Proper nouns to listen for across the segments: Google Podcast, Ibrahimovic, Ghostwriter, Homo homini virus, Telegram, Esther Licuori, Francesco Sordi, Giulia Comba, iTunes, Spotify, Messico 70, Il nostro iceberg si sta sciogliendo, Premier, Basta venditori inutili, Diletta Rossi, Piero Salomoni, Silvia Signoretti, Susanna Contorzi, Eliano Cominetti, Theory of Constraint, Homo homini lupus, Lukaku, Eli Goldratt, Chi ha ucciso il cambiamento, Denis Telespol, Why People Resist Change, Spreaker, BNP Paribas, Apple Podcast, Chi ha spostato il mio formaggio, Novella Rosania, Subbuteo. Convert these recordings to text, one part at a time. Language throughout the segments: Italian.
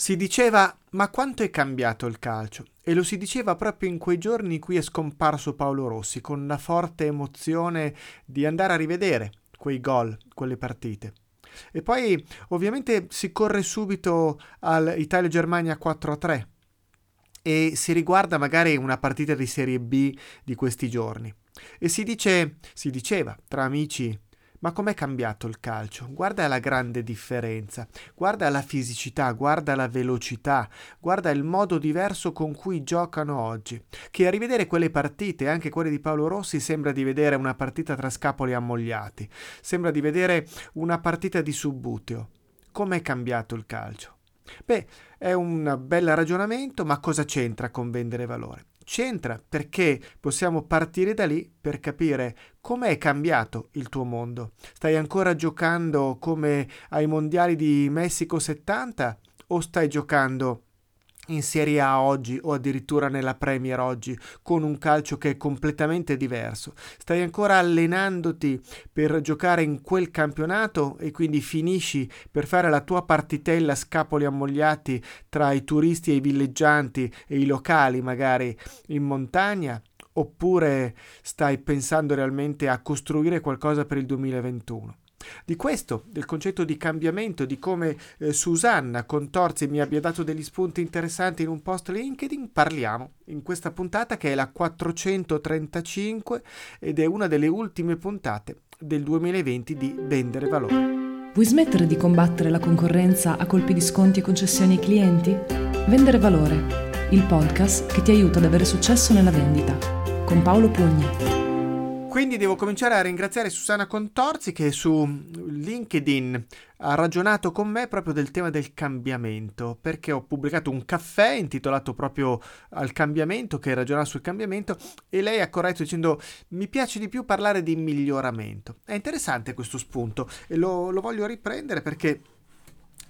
Si diceva, ma quanto è cambiato il calcio? E lo si diceva proprio in quei giorni in cui è scomparso Paolo Rossi, con la forte emozione di andare a rivedere quei gol, quelle partite. E poi ovviamente si corre subito all'Italia-Germania 4-3 e si riguarda magari una partita di Serie B di questi giorni. E si diceva tra amici, ma com'è cambiato il calcio? Guarda la grande differenza, guarda la fisicità, guarda la velocità, guarda il modo diverso con cui giocano oggi. Che a rivedere quelle partite, anche quelle di Paolo Rossi, sembra di vedere una partita tra scapoli ammogliati, sembra di vedere una partita di subbuteo. Com'è cambiato il calcio? Beh, è un bel ragionamento, ma cosa c'entra con vendere valore? C'entra perché possiamo partire da lì per capire com'è cambiato il tuo mondo. Stai ancora giocando come ai mondiali di Messico 70 o stai giocando in Serie A oggi o addirittura nella Premier oggi con un calcio che è completamente diverso? Stai ancora allenandoti per giocare in quel campionato e quindi finisci per fare la tua partitella scapoli ammogliati tra i turisti e i villeggianti e i locali magari in montagna? Oppure stai pensando realmente a costruire qualcosa per il 2021? Di questo, del concetto di cambiamento, di come Susanna Contorzi mi abbia dato degli spunti interessanti in un post LinkedIn, parliamo in questa puntata che è la 435 ed è una delle ultime puntate del 2020 di Vendere Valore. Vuoi smettere di combattere la concorrenza a colpi di sconti e concessioni ai clienti? Vendere Valore, il podcast che ti aiuta ad avere successo nella vendita, con Paolo Pugni. Quindi devo cominciare a ringraziare Susanna Contorzi che su LinkedIn ha ragionato con me proprio del tema del cambiamento, perché ho pubblicato un caffè intitolato proprio al cambiamento, che ragionava sul cambiamento, e lei ha corretto dicendo mi piace di più parlare di miglioramento. È interessante questo spunto e lo voglio riprendere perché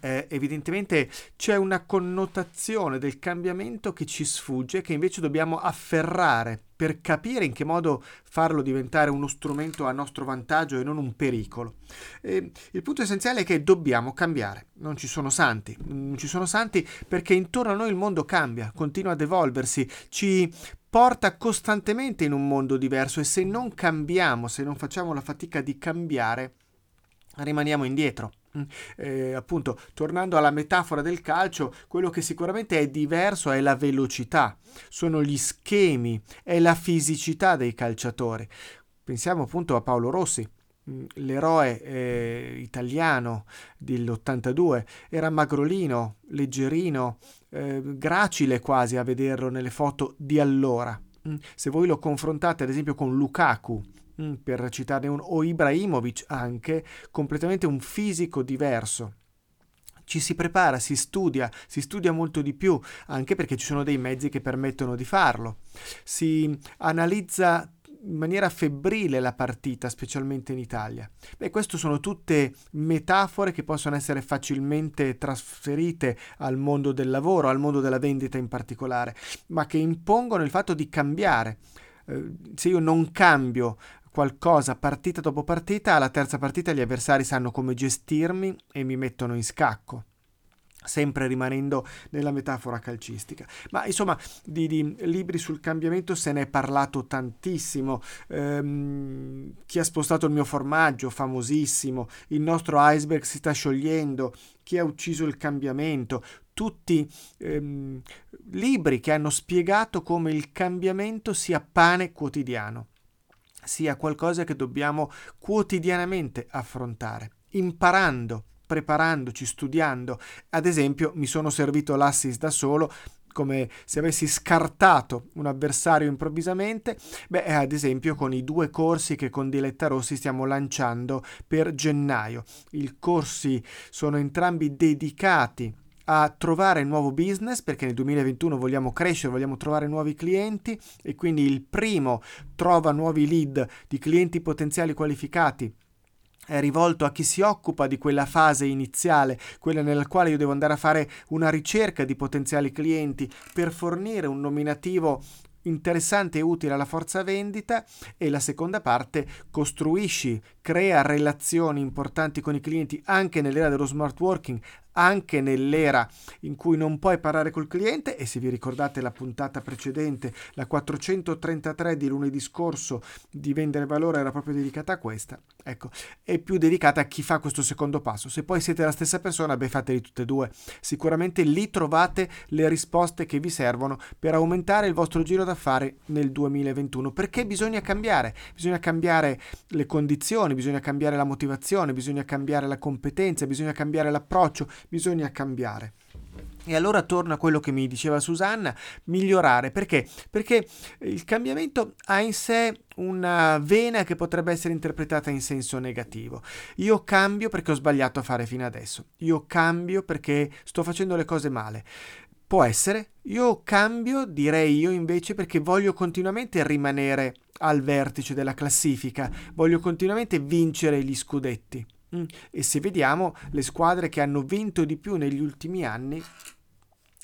evidentemente c'è una connotazione del cambiamento che ci sfugge, che invece dobbiamo afferrare per capire in che modo farlo diventare uno strumento a nostro vantaggio e non un pericolo. Il punto essenziale è che dobbiamo cambiare, non ci sono santi perché intorno a noi il mondo cambia, continua ad evolversi, ci porta costantemente in un mondo diverso e se non cambiamo, se non facciamo la fatica di cambiare, rimaniamo indietro. Appunto, tornando alla metafora del calcio, quello che sicuramente è diverso è la velocità, sono gli schemi, è la fisicità dei calciatori. Pensiamo appunto a Paolo Rossi, l'eroe italiano dell'82, era magrolino, leggerino, gracile quasi a vederlo nelle foto di allora. Se voi lo confrontate ad esempio con Lukaku, per citarne uno, o Ibrahimovic anche, completamente un fisico diverso. Ci si prepara, si studia molto di più, anche perché ci sono dei mezzi che permettono di farlo. Si analizza in maniera febbrile la partita, specialmente in Italia. Beh, queste sono tutte metafore che possono essere facilmente trasferite al mondo del lavoro, al mondo della vendita in particolare, ma che impongono il fatto di cambiare. Se io non cambio qualcosa partita dopo partita, alla terza partita gli avversari sanno come gestirmi e mi mettono in scacco, sempre rimanendo nella metafora calcistica. Ma insomma, di libri sul cambiamento se ne è parlato tantissimo. Chi ha spostato il mio formaggio, famosissimo, Il nostro iceberg si sta sciogliendo, Chi ha ucciso il cambiamento, tutti libri che hanno spiegato come il cambiamento sia pane quotidiano, sia qualcosa che dobbiamo quotidianamente affrontare, imparando, preparandoci, studiando. Ad esempio, mi sono servito l'assist da solo, come se avessi scartato un avversario improvvisamente. Beh, ad esempio con i 2 corsi che con Diletta Rossi stiamo lanciando per gennaio. I corsi sono entrambi dedicati a trovare nuovo business, perché nel 2021 vogliamo crescere, vogliamo trovare nuovi clienti, e quindi il primo trova nuovi lead di clienti potenziali qualificati, è rivolto a chi si occupa di quella fase iniziale, quella nella quale io devo andare a fare una ricerca di potenziali clienti per fornire un nominativo interessante e utile alla forza vendita. E la seconda parte, costruisci, crea relazioni importanti con i clienti anche nell'era dello smart working, anche nell'era in cui non puoi parlare col cliente. E se vi ricordate la puntata precedente, la 433 di lunedì scorso di Vendere Valore, era proprio dedicata a questa. Ecco, è più dedicata a chi fa questo secondo passo. Se poi siete la stessa persona, beh, fateli tutte e due. Sicuramente lì trovate le risposte che vi servono per aumentare il vostro giro d'affari nel 2021, perché bisogna cambiare le condizioni, bisogna cambiare la motivazione, bisogna cambiare la competenza, bisogna cambiare l'approccio, bisogna cambiare. E allora torno a quello che mi diceva Susanna: migliorare. Perché? Perché il cambiamento ha in sé una vena che potrebbe essere interpretata in senso negativo. Io cambio perché ho sbagliato a fare fino adesso. Io cambio perché sto facendo le cose male. Può essere. Io cambio, direi io invece, perché voglio continuamente rimanere al vertice della classifica, voglio continuamente vincere gli scudetti. E se vediamo, le squadre che hanno vinto di più negli ultimi anni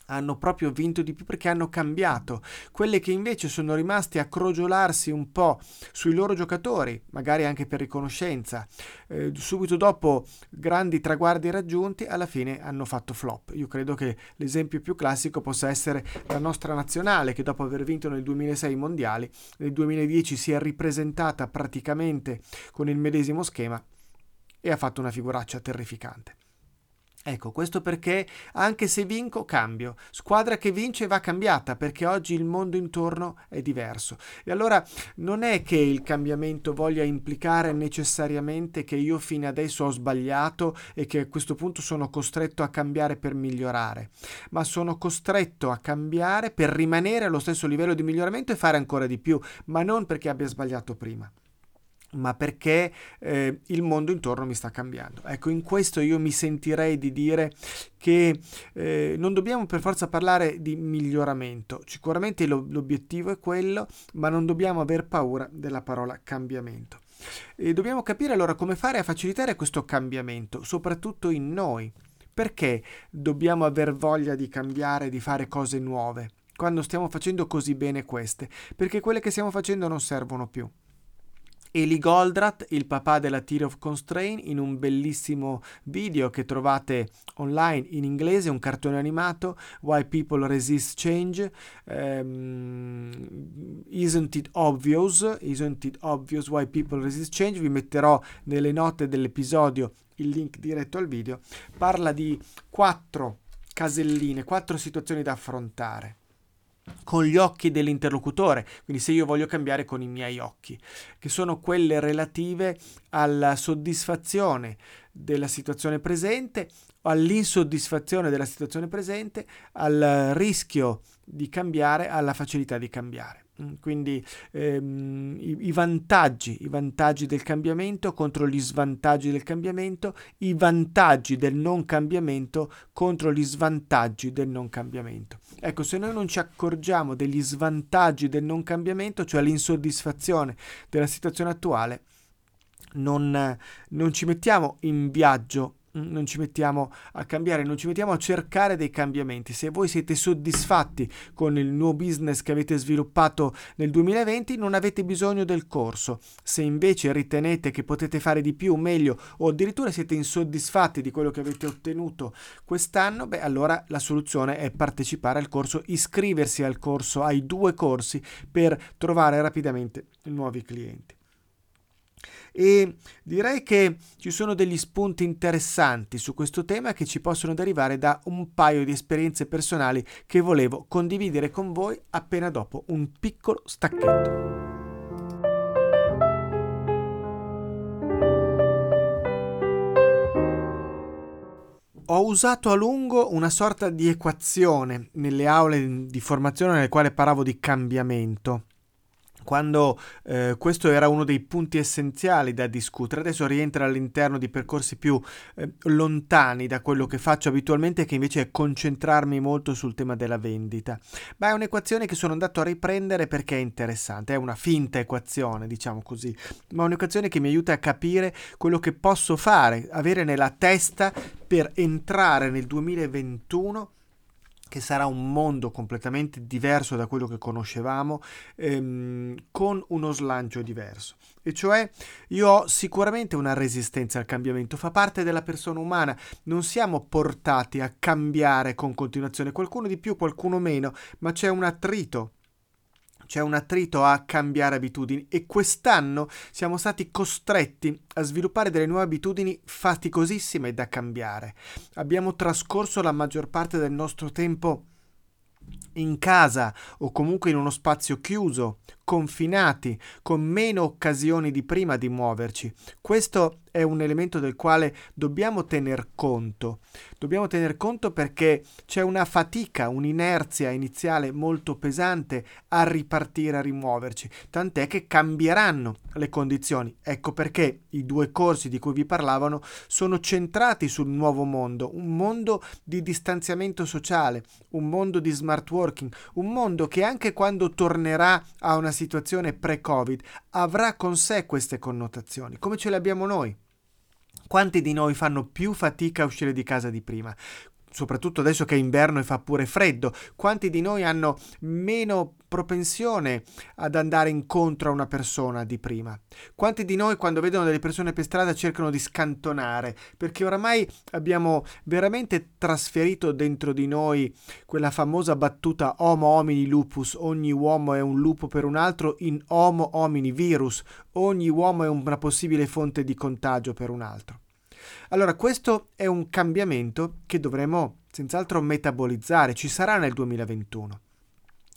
hanno proprio vinto di più perché hanno cambiato. Quelle che invece sono rimaste a crogiolarsi un po' sui loro giocatori, magari anche per riconoscenza, subito dopo grandi traguardi raggiunti, alla fine hanno fatto flop. Io credo che l'esempio più classico possa essere la nostra nazionale, che dopo aver vinto nel 2006 i mondiali, nel 2010 si è ripresentata praticamente con il medesimo schema e ha fatto una figuraccia terrificante. Ecco, questo perché anche se vinco, cambio. Squadra che vince va cambiata, perché oggi il mondo intorno è diverso. E allora non è che il cambiamento voglia implicare necessariamente che io fino adesso ho sbagliato e che a questo punto sono costretto a cambiare per migliorare, ma sono costretto a cambiare per rimanere allo stesso livello di miglioramento e fare ancora di più, ma non perché abbia sbagliato prima, ma perché il mondo intorno mi sta cambiando. Ecco, in questo io mi sentirei di dire che non dobbiamo per forza parlare di miglioramento, sicuramente l'obiettivo è quello, ma non dobbiamo aver paura della parola cambiamento. E dobbiamo capire allora come fare a facilitare questo cambiamento, soprattutto in noi. Perché dobbiamo aver voglia di cambiare, di fare cose nuove, quando stiamo facendo così bene queste? Perché quelle che stiamo facendo non servono più. Eli Goldratt, il papà della Theory of Constraint, in un bellissimo video che trovate online in inglese, un cartone animato, Why People Resist Change, Isn't it obvious Why People Resist Change, vi metterò nelle note dell'episodio il link diretto al video, parla di 4 situazioni da affrontare con gli occhi dell'interlocutore, quindi se io voglio cambiare con i miei occhi, che sono quelle relative alla soddisfazione della situazione presente, all'insoddisfazione della situazione presente, al rischio di cambiare, alla facilità di cambiare. Quindi i vantaggi del cambiamento contro gli svantaggi del cambiamento, i vantaggi del non cambiamento contro gli svantaggi del non cambiamento. Ecco, se noi non ci accorgiamo degli svantaggi del non cambiamento, cioè l'insoddisfazione della situazione attuale, non ci mettiamo in viaggio, non ci mettiamo a cambiare, non ci mettiamo a cercare dei cambiamenti. Se voi siete soddisfatti con il nuovo business che avete sviluppato nel 2020, non avete bisogno del corso. Se invece ritenete che potete fare di più, meglio, o addirittura siete insoddisfatti di quello che avete ottenuto quest'anno, beh, allora la soluzione è partecipare al corso, iscriversi al corso, ai 2 corsi, per trovare rapidamente nuovi clienti. E direi che ci sono degli spunti interessanti su questo tema che ci possono derivare da un paio di esperienze personali che volevo condividere con voi appena dopo un piccolo stacchetto. Ho usato a lungo una sorta di equazione nelle aule di formazione nelle quali parlavo di cambiamento, quando questo era uno dei punti essenziali da discutere. Adesso rientra all'interno di percorsi più lontani da quello che faccio abitualmente, che invece è concentrarmi molto sul tema della vendita. Ma è un'equazione che sono andato a riprendere perché è interessante, è una finta equazione, diciamo così, ma un'equazione che mi aiuta a capire quello che posso fare, avere nella testa per entrare nel 2021 che sarà un mondo completamente diverso da quello che conoscevamo, con uno slancio diverso. E cioè, io ho sicuramente una resistenza al cambiamento, fa parte della persona umana, non siamo portati a cambiare con continuazione, qualcuno di più, qualcuno meno, ma c'è un attrito a cambiare abitudini, e quest'anno siamo stati costretti a sviluppare delle nuove abitudini faticosissime da cambiare. Abbiamo trascorso la maggior parte del nostro tempo in casa o comunque in uno spazio chiuso, confinati, con meno occasioni di prima di muoverci. Questo è un elemento del quale dobbiamo tener conto perché c'è una fatica, un'inerzia iniziale molto pesante a ripartire, a rimuoverci, tant'è che cambieranno le condizioni. Ecco perché i due corsi di cui vi parlavano sono centrati sul nuovo mondo, un mondo di distanziamento sociale, un mondo di smart working, un mondo che anche quando tornerà a una situazione pre-Covid avrà con sé queste connotazioni. Come ce le abbiamo noi? Quanti di noi fanno più fatica a uscire di casa di prima? Soprattutto adesso che è inverno e fa pure freddo. Quanti di noi hanno meno propensione ad andare incontro a una persona di prima? Quanti di noi, quando vedono delle persone per strada, cercano di scantonare? Perché oramai abbiamo veramente trasferito dentro di noi quella famosa battuta Homo homini lupus, ogni uomo è un lupo per un altro, in Homo homini virus, ogni uomo è una possibile fonte di contagio per un altro. Allora, questo è un cambiamento che dovremo senz'altro metabolizzare, ci sarà nel 2021.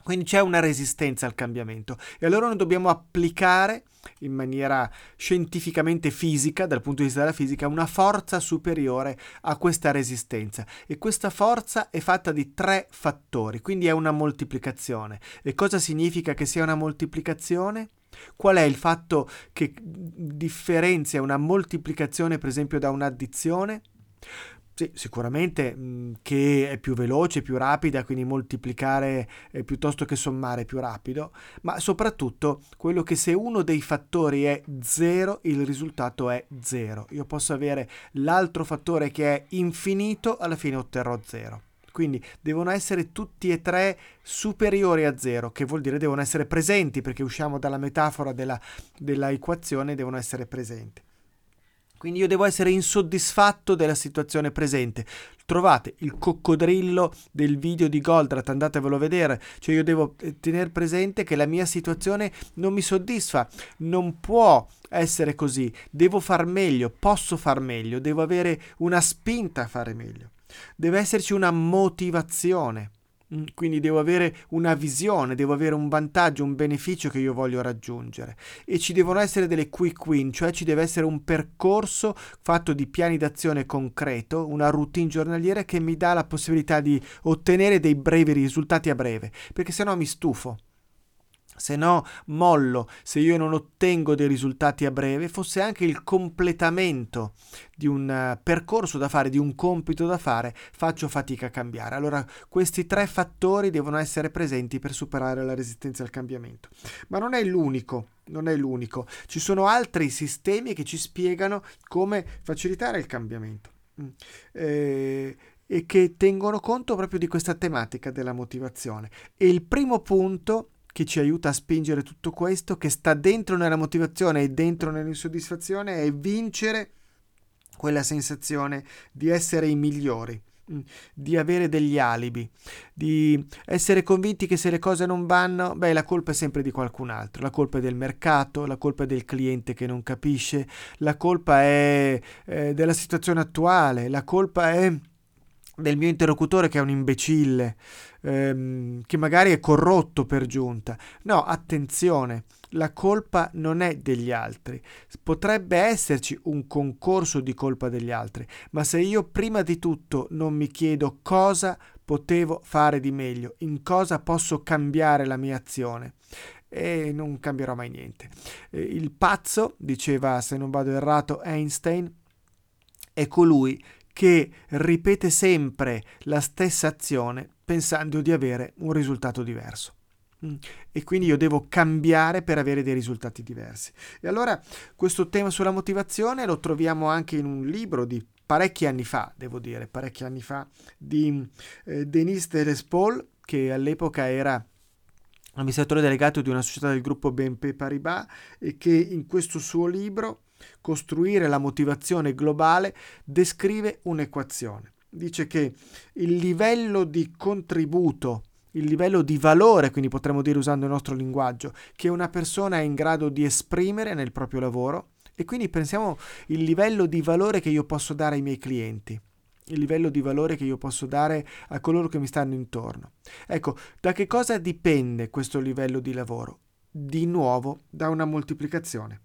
Quindi c'è una resistenza al cambiamento e allora noi dobbiamo applicare in maniera scientificamente fisica, dal punto di vista della fisica, una forza superiore a questa resistenza, e questa forza è fatta di 3 fattori, quindi è una moltiplicazione. E cosa significa che sia una moltiplicazione? Qual è il fatto che differenzia una moltiplicazione, per esempio, da un'addizione? Sì, sicuramente che è più veloce, più rapida, quindi moltiplicare piuttosto che sommare è più rapido, ma soprattutto quello che se uno dei fattori è 0, il risultato è 0. Io posso avere l'altro fattore che è infinito, alla fine otterrò 0. Quindi devono essere tutti e 3 superiori a 0, che vuol dire devono essere presenti, perché usciamo dalla metafora della equazione, devono essere presenti. Quindi io devo essere insoddisfatto della situazione presente. Trovate il coccodrillo del video di Goldratt, andatevelo a vedere. Cioè io devo tenere presente che la mia situazione non mi soddisfa, non può essere così, devo far meglio, posso far meglio, devo avere una spinta a fare meglio. Deve esserci una motivazione, quindi devo avere una visione, devo avere un vantaggio, un beneficio che io voglio raggiungere, e ci devono essere delle quick win, cioè ci deve essere un percorso fatto di piani d'azione concreto, una routine giornaliera che mi dà la possibilità di ottenere dei brevi risultati a breve, perché sennò mi stufo. Se no mollo, se io non ottengo dei risultati a breve, fosse anche il completamento di un percorso da fare, di un compito da fare, faccio fatica a cambiare. Allora questi 3 fattori devono essere presenti per superare la resistenza al cambiamento. Ma non è l'unico. Ci sono altri sistemi che ci spiegano come facilitare il cambiamento e che tengono conto proprio di questa tematica della motivazione. E il primo punto che ci aiuta a spingere tutto questo, che sta dentro nella motivazione e dentro nell'insoddisfazione, è vincere quella sensazione di essere i migliori, di avere degli alibi, di essere convinti che se le cose non vanno, la colpa è sempre di qualcun altro, la colpa è del mercato, la colpa è del cliente che non capisce, la colpa è della situazione attuale, la colpa è del mio interlocutore che è un imbecille, che magari è corrotto per giunta. No, attenzione, la colpa non è degli altri. Potrebbe esserci un concorso di colpa degli altri, ma se io prima di tutto non mi chiedo cosa potevo fare di meglio, in cosa posso cambiare la mia azione, e non cambierò mai niente. Il pazzo, diceva, se non vado errato, Einstein, è colui che ripete sempre la stessa azione pensando di avere un risultato diverso. E quindi io devo cambiare per avere dei risultati diversi. E allora questo tema sulla motivazione lo troviamo anche in un libro di parecchi anni fa, devo dire, di Denis Telespol, che all'epoca era amministratore delegato di una società del gruppo BNP Paribas e che in questo suo libro, Costruire la motivazione globale, descrive un'equazione. Dice che il livello di contributo, il livello di valore, quindi potremmo dire usando il nostro linguaggio, che una persona è in grado di esprimere nel proprio lavoro, e quindi pensiamo il livello di valore che io posso dare ai miei clienti, il livello di valore che io posso dare a coloro che mi stanno intorno. Ecco, da che cosa dipende questo livello di lavoro? Di nuovo, da una moltiplicazione,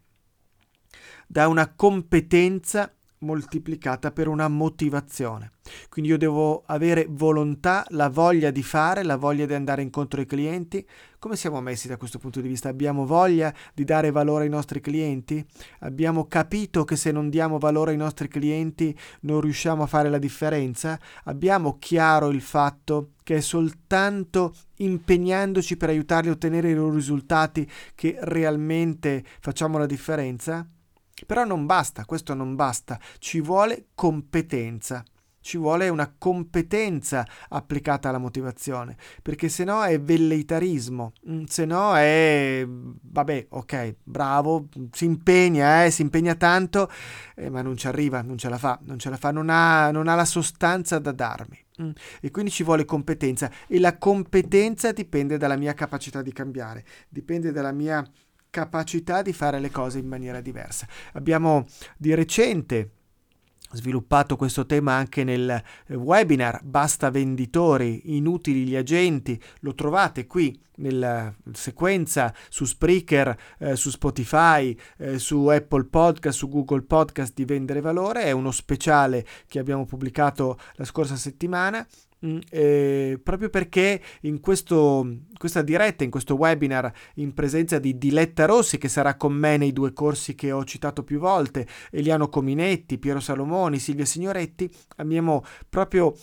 da una competenza moltiplicata per una motivazione. Quindi io devo avere volontà, la voglia di fare, la voglia di andare incontro ai clienti. Come siamo messi da questo punto di vista? Abbiamo voglia di dare valore ai nostri clienti? Abbiamo capito che se non diamo valore ai nostri clienti non riusciamo a fare la differenza? Abbiamo chiaro il fatto che è soltanto impegnandoci per aiutarli a ottenere i loro risultati che realmente facciamo la differenza? Però non basta, questo non basta, ci vuole competenza, ci vuole una competenza applicata alla motivazione, perché se no è velleitarismo, se no è vabbè, ok, bravo, si impegna tanto, ma non ci arriva, non ce la fa, non ha la sostanza da darmi. E quindi ci vuole competenza, e la competenza dipende dalla mia capacità di cambiare, dipende dalla mia capacità di fare le cose in maniera diversa. Abbiamo di recente sviluppato questo tema anche nel webinar Basta venditori, inutili gli agenti, lo trovate qui nella sequenza su Spreaker, su Spotify, su Apple Podcast, su Google Podcast di Vendere Valore. È uno speciale che abbiamo pubblicato la scorsa settimana. Proprio perché in questa diretta, in questo webinar in presenza di Diletta Rossi, che sarà con me nei due corsi che ho citato più volte, Eliano Cominetti, Piero Salomoni, Silvia Signoretti, abbiamo proprio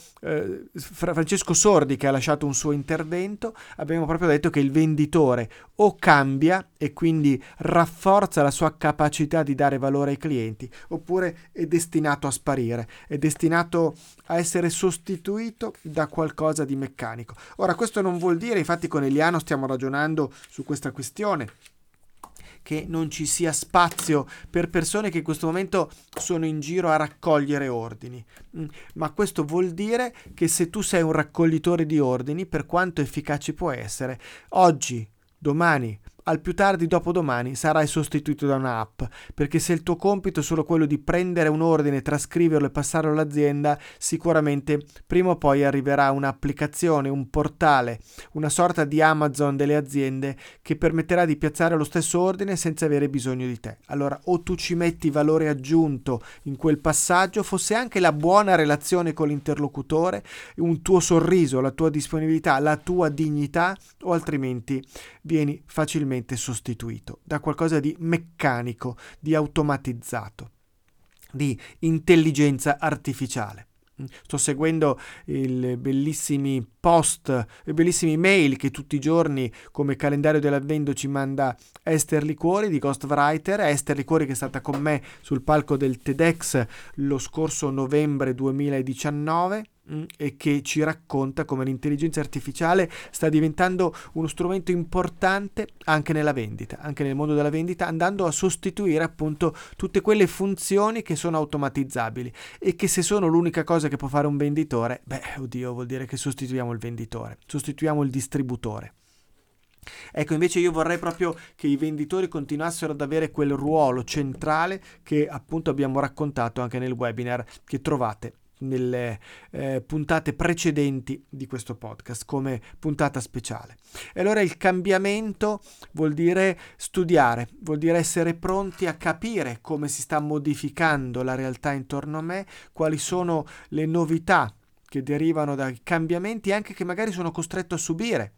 Francesco Sordi, che ha lasciato un suo intervento, abbiamo proprio detto che il venditore o cambia e quindi rafforza la sua capacità di dare valore ai clienti, oppure è destinato a sparire, è destinato a essere sostituito da qualcosa di meccanico. Ora, questo non vuol dire, infatti con Eliano stiamo ragionando su questa questione, che non ci sia spazio per persone che in questo momento sono in giro a raccogliere ordini, ma questo vuol dire che se tu sei un raccoglitore di ordini, per quanto efficace può essere, oggi, domani, al più tardi dopodomani sarai sostituito da un'app, perché se il tuo compito è solo quello di prendere un ordine, trascriverlo e passarlo all'azienda, sicuramente prima o poi arriverà un'applicazione, un portale, una sorta di Amazon delle aziende, che permetterà di piazzare lo stesso ordine senza avere bisogno di te. Allora, o tu ci metti valore aggiunto in quel passaggio, fosse anche la buona relazione con l'interlocutore, un tuo sorriso, la tua disponibilità, la tua dignità, o altrimenti vieni facilmente sostituito da qualcosa di meccanico, di automatizzato, di intelligenza artificiale. Sto seguendo i bellissimi post, le bellissime mail che tutti i giorni come calendario dell'avvento ci manda Esther Licuori di Ghostwriter. Esther Licuori, che è stata con me sul palco del TEDx lo scorso novembre 2019 e che ci racconta come l'intelligenza artificiale sta diventando uno strumento importante anche nella vendita, anche nel mondo della vendita, andando a sostituire appunto tutte quelle funzioni che sono automatizzabili e che, se sono l'unica cosa che può fare un venditore, beh, oddio, vuol dire che sostituiamo il venditore, sostituiamo il distributore. Ecco, invece io vorrei proprio che i venditori continuassero ad avere quel ruolo centrale che appunto abbiamo raccontato anche nel webinar che trovate nelle puntate precedenti di questo podcast come puntata speciale. E allora il cambiamento vuol dire studiare, vuol dire essere pronti a capire come si sta modificando la realtà intorno a me, quali sono le novità che derivano dai cambiamenti anche che magari sono costretto a subire.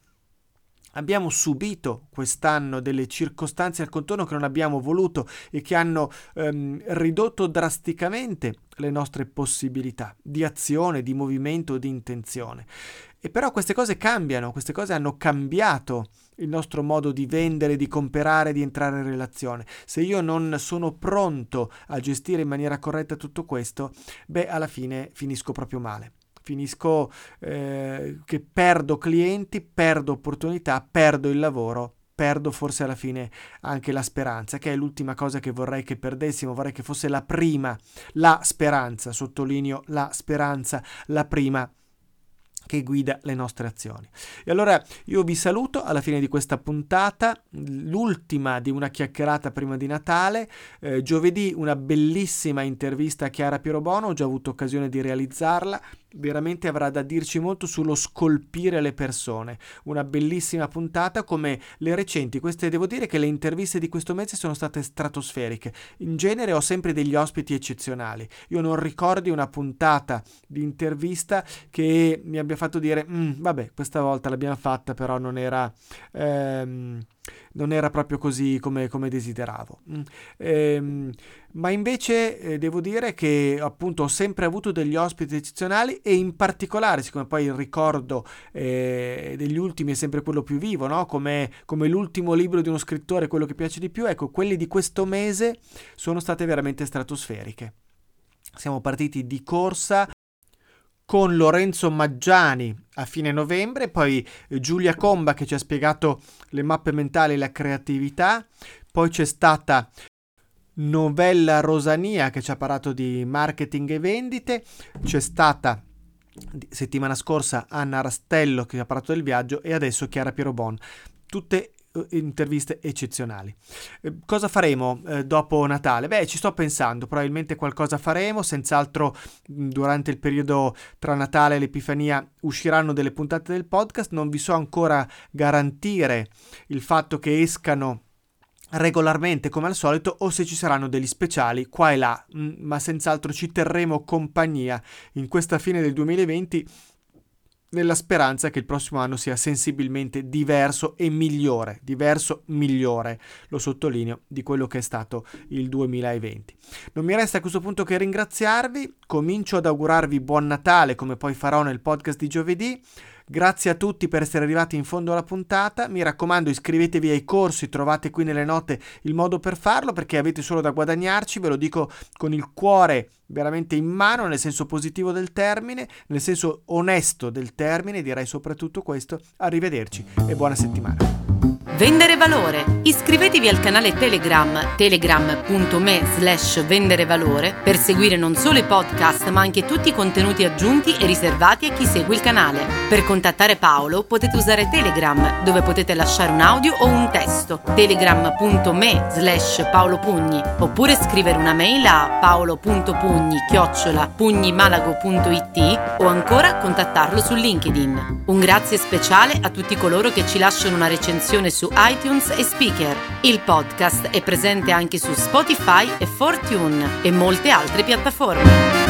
Abbiamo subito quest'anno delle circostanze al contorno che non abbiamo voluto e che hanno ridotto drasticamente le nostre possibilità di azione, di movimento, di intenzione. E però queste cose cambiano, queste cose hanno cambiato il nostro modo di vendere, di comprare, di entrare in relazione. Se io non sono pronto a gestire in maniera corretta tutto questo, beh, alla fine finisco proprio male. Finisco che perdo clienti, perdo opportunità, perdo il lavoro, perdo forse alla fine anche la speranza, che è l'ultima cosa che vorrei che perdessimo, vorrei che fosse la prima, la speranza, sottolineo la speranza, la prima che guida le nostre azioni. E allora io vi saluto alla fine di questa puntata, l'ultima di una chiacchierata prima di Natale. Giovedì una bellissima intervista a Chiara Pierobono, ho già avuto occasione di realizzarla, veramente avrà da dirci molto sullo scolpire le persone, una bellissima puntata come le recenti. Queste, devo dire che le interviste di questo mese sono state stratosferiche, in genere ho sempre degli ospiti eccezionali, io non ricordi una puntata di intervista che mi abbia fatto dire vabbè, questa volta l'abbiamo fatta, però non era proprio così come desideravo. Ma invece devo dire che appunto ho sempre avuto degli ospiti eccezionali, e in particolare, siccome poi il ricordo degli ultimi è sempre quello più vivo, no? Come l'ultimo libro di uno scrittore, quello che piace di più, ecco, quelli di questo mese sono state veramente stratosferiche. Siamo partiti di corsa con Lorenzo Maggiani a fine novembre, poi Giulia Comba che ci ha spiegato le mappe mentali e la creatività, poi c'è stata Novella Rosania che ci ha parlato di marketing e vendite, c'è stata settimana scorsa Anna Rastello che ha parlato del viaggio, e adesso Chiara Pierobono. Tutte interviste eccezionali. Cosa faremo dopo Natale? Beh, ci sto pensando, probabilmente qualcosa faremo, senz'altro durante il periodo tra Natale e l'Epifania usciranno delle puntate del podcast, non vi so ancora garantire il fatto che escano regolarmente come al solito o se ci saranno degli speciali qua e là, ma senz'altro ci terremo compagnia in questa fine del 2020 nella speranza che il prossimo anno sia sensibilmente diverso e migliore, lo sottolineo, di quello che è stato il 2020. Non mi resta a questo punto che ringraziarvi, comincio ad augurarvi buon Natale come poi farò nel podcast di giovedì. Grazie a tutti per essere arrivati in fondo alla puntata, mi raccomando iscrivetevi ai corsi, trovate qui nelle note il modo per farlo perché avete solo da guadagnarci, ve lo dico con il cuore veramente in mano, nel senso positivo del termine, nel senso onesto del termine, direi soprattutto questo. Arrivederci e buona settimana. Vendere Valore. Iscrivetevi al canale Telegram, telegram.me/venderevalore, per seguire non solo i podcast ma anche tutti i contenuti aggiunti e riservati a chi segue il canale. Per contattare Paolo potete usare Telegram, dove potete lasciare un audio o un testo, telegram.me/paolopugni, oppure scrivere una mail a paolo.pugni@pugnimalago.it, o ancora contattarlo su LinkedIn. Un grazie speciale a tutti coloro che ci lasciano una recensione su iTunes e Spreaker. Il podcast è presente anche su Spotify e Fortune e molte altre piattaforme.